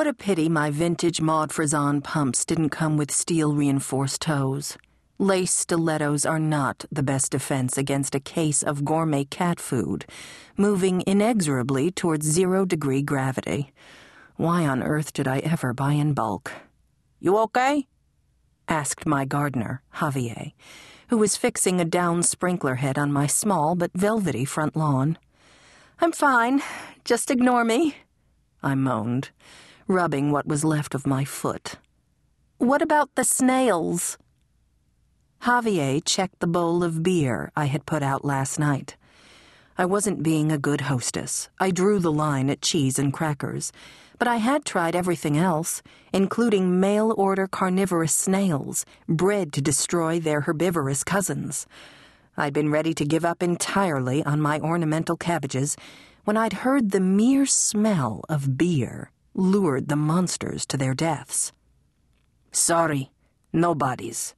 What a pity my vintage Maud Frizon pumps didn't come with steel-reinforced toes. Lace stilettos are not the best defense against a case of gourmet cat food, moving inexorably towards 0 degree gravity. Why on earth did I ever buy in bulk? "You okay?" asked my gardener, Javier, who was fixing a down sprinkler head on my small but velvety front lawn. "I'm fine. Just ignore me," I moaned, rubbing what was left of my foot. "What about the snails?" Javier checked the bowl of beer I had put out last night. I wasn't being a good hostess. I drew the line at cheese and crackers, but I had tried everything else, including mail-order carnivorous snails, bred to destroy their herbivorous cousins. I'd been ready to give up entirely on my ornamental cabbages when I'd heard the mere smell of beer lured the monsters to their deaths. "Sorry, nobody's,"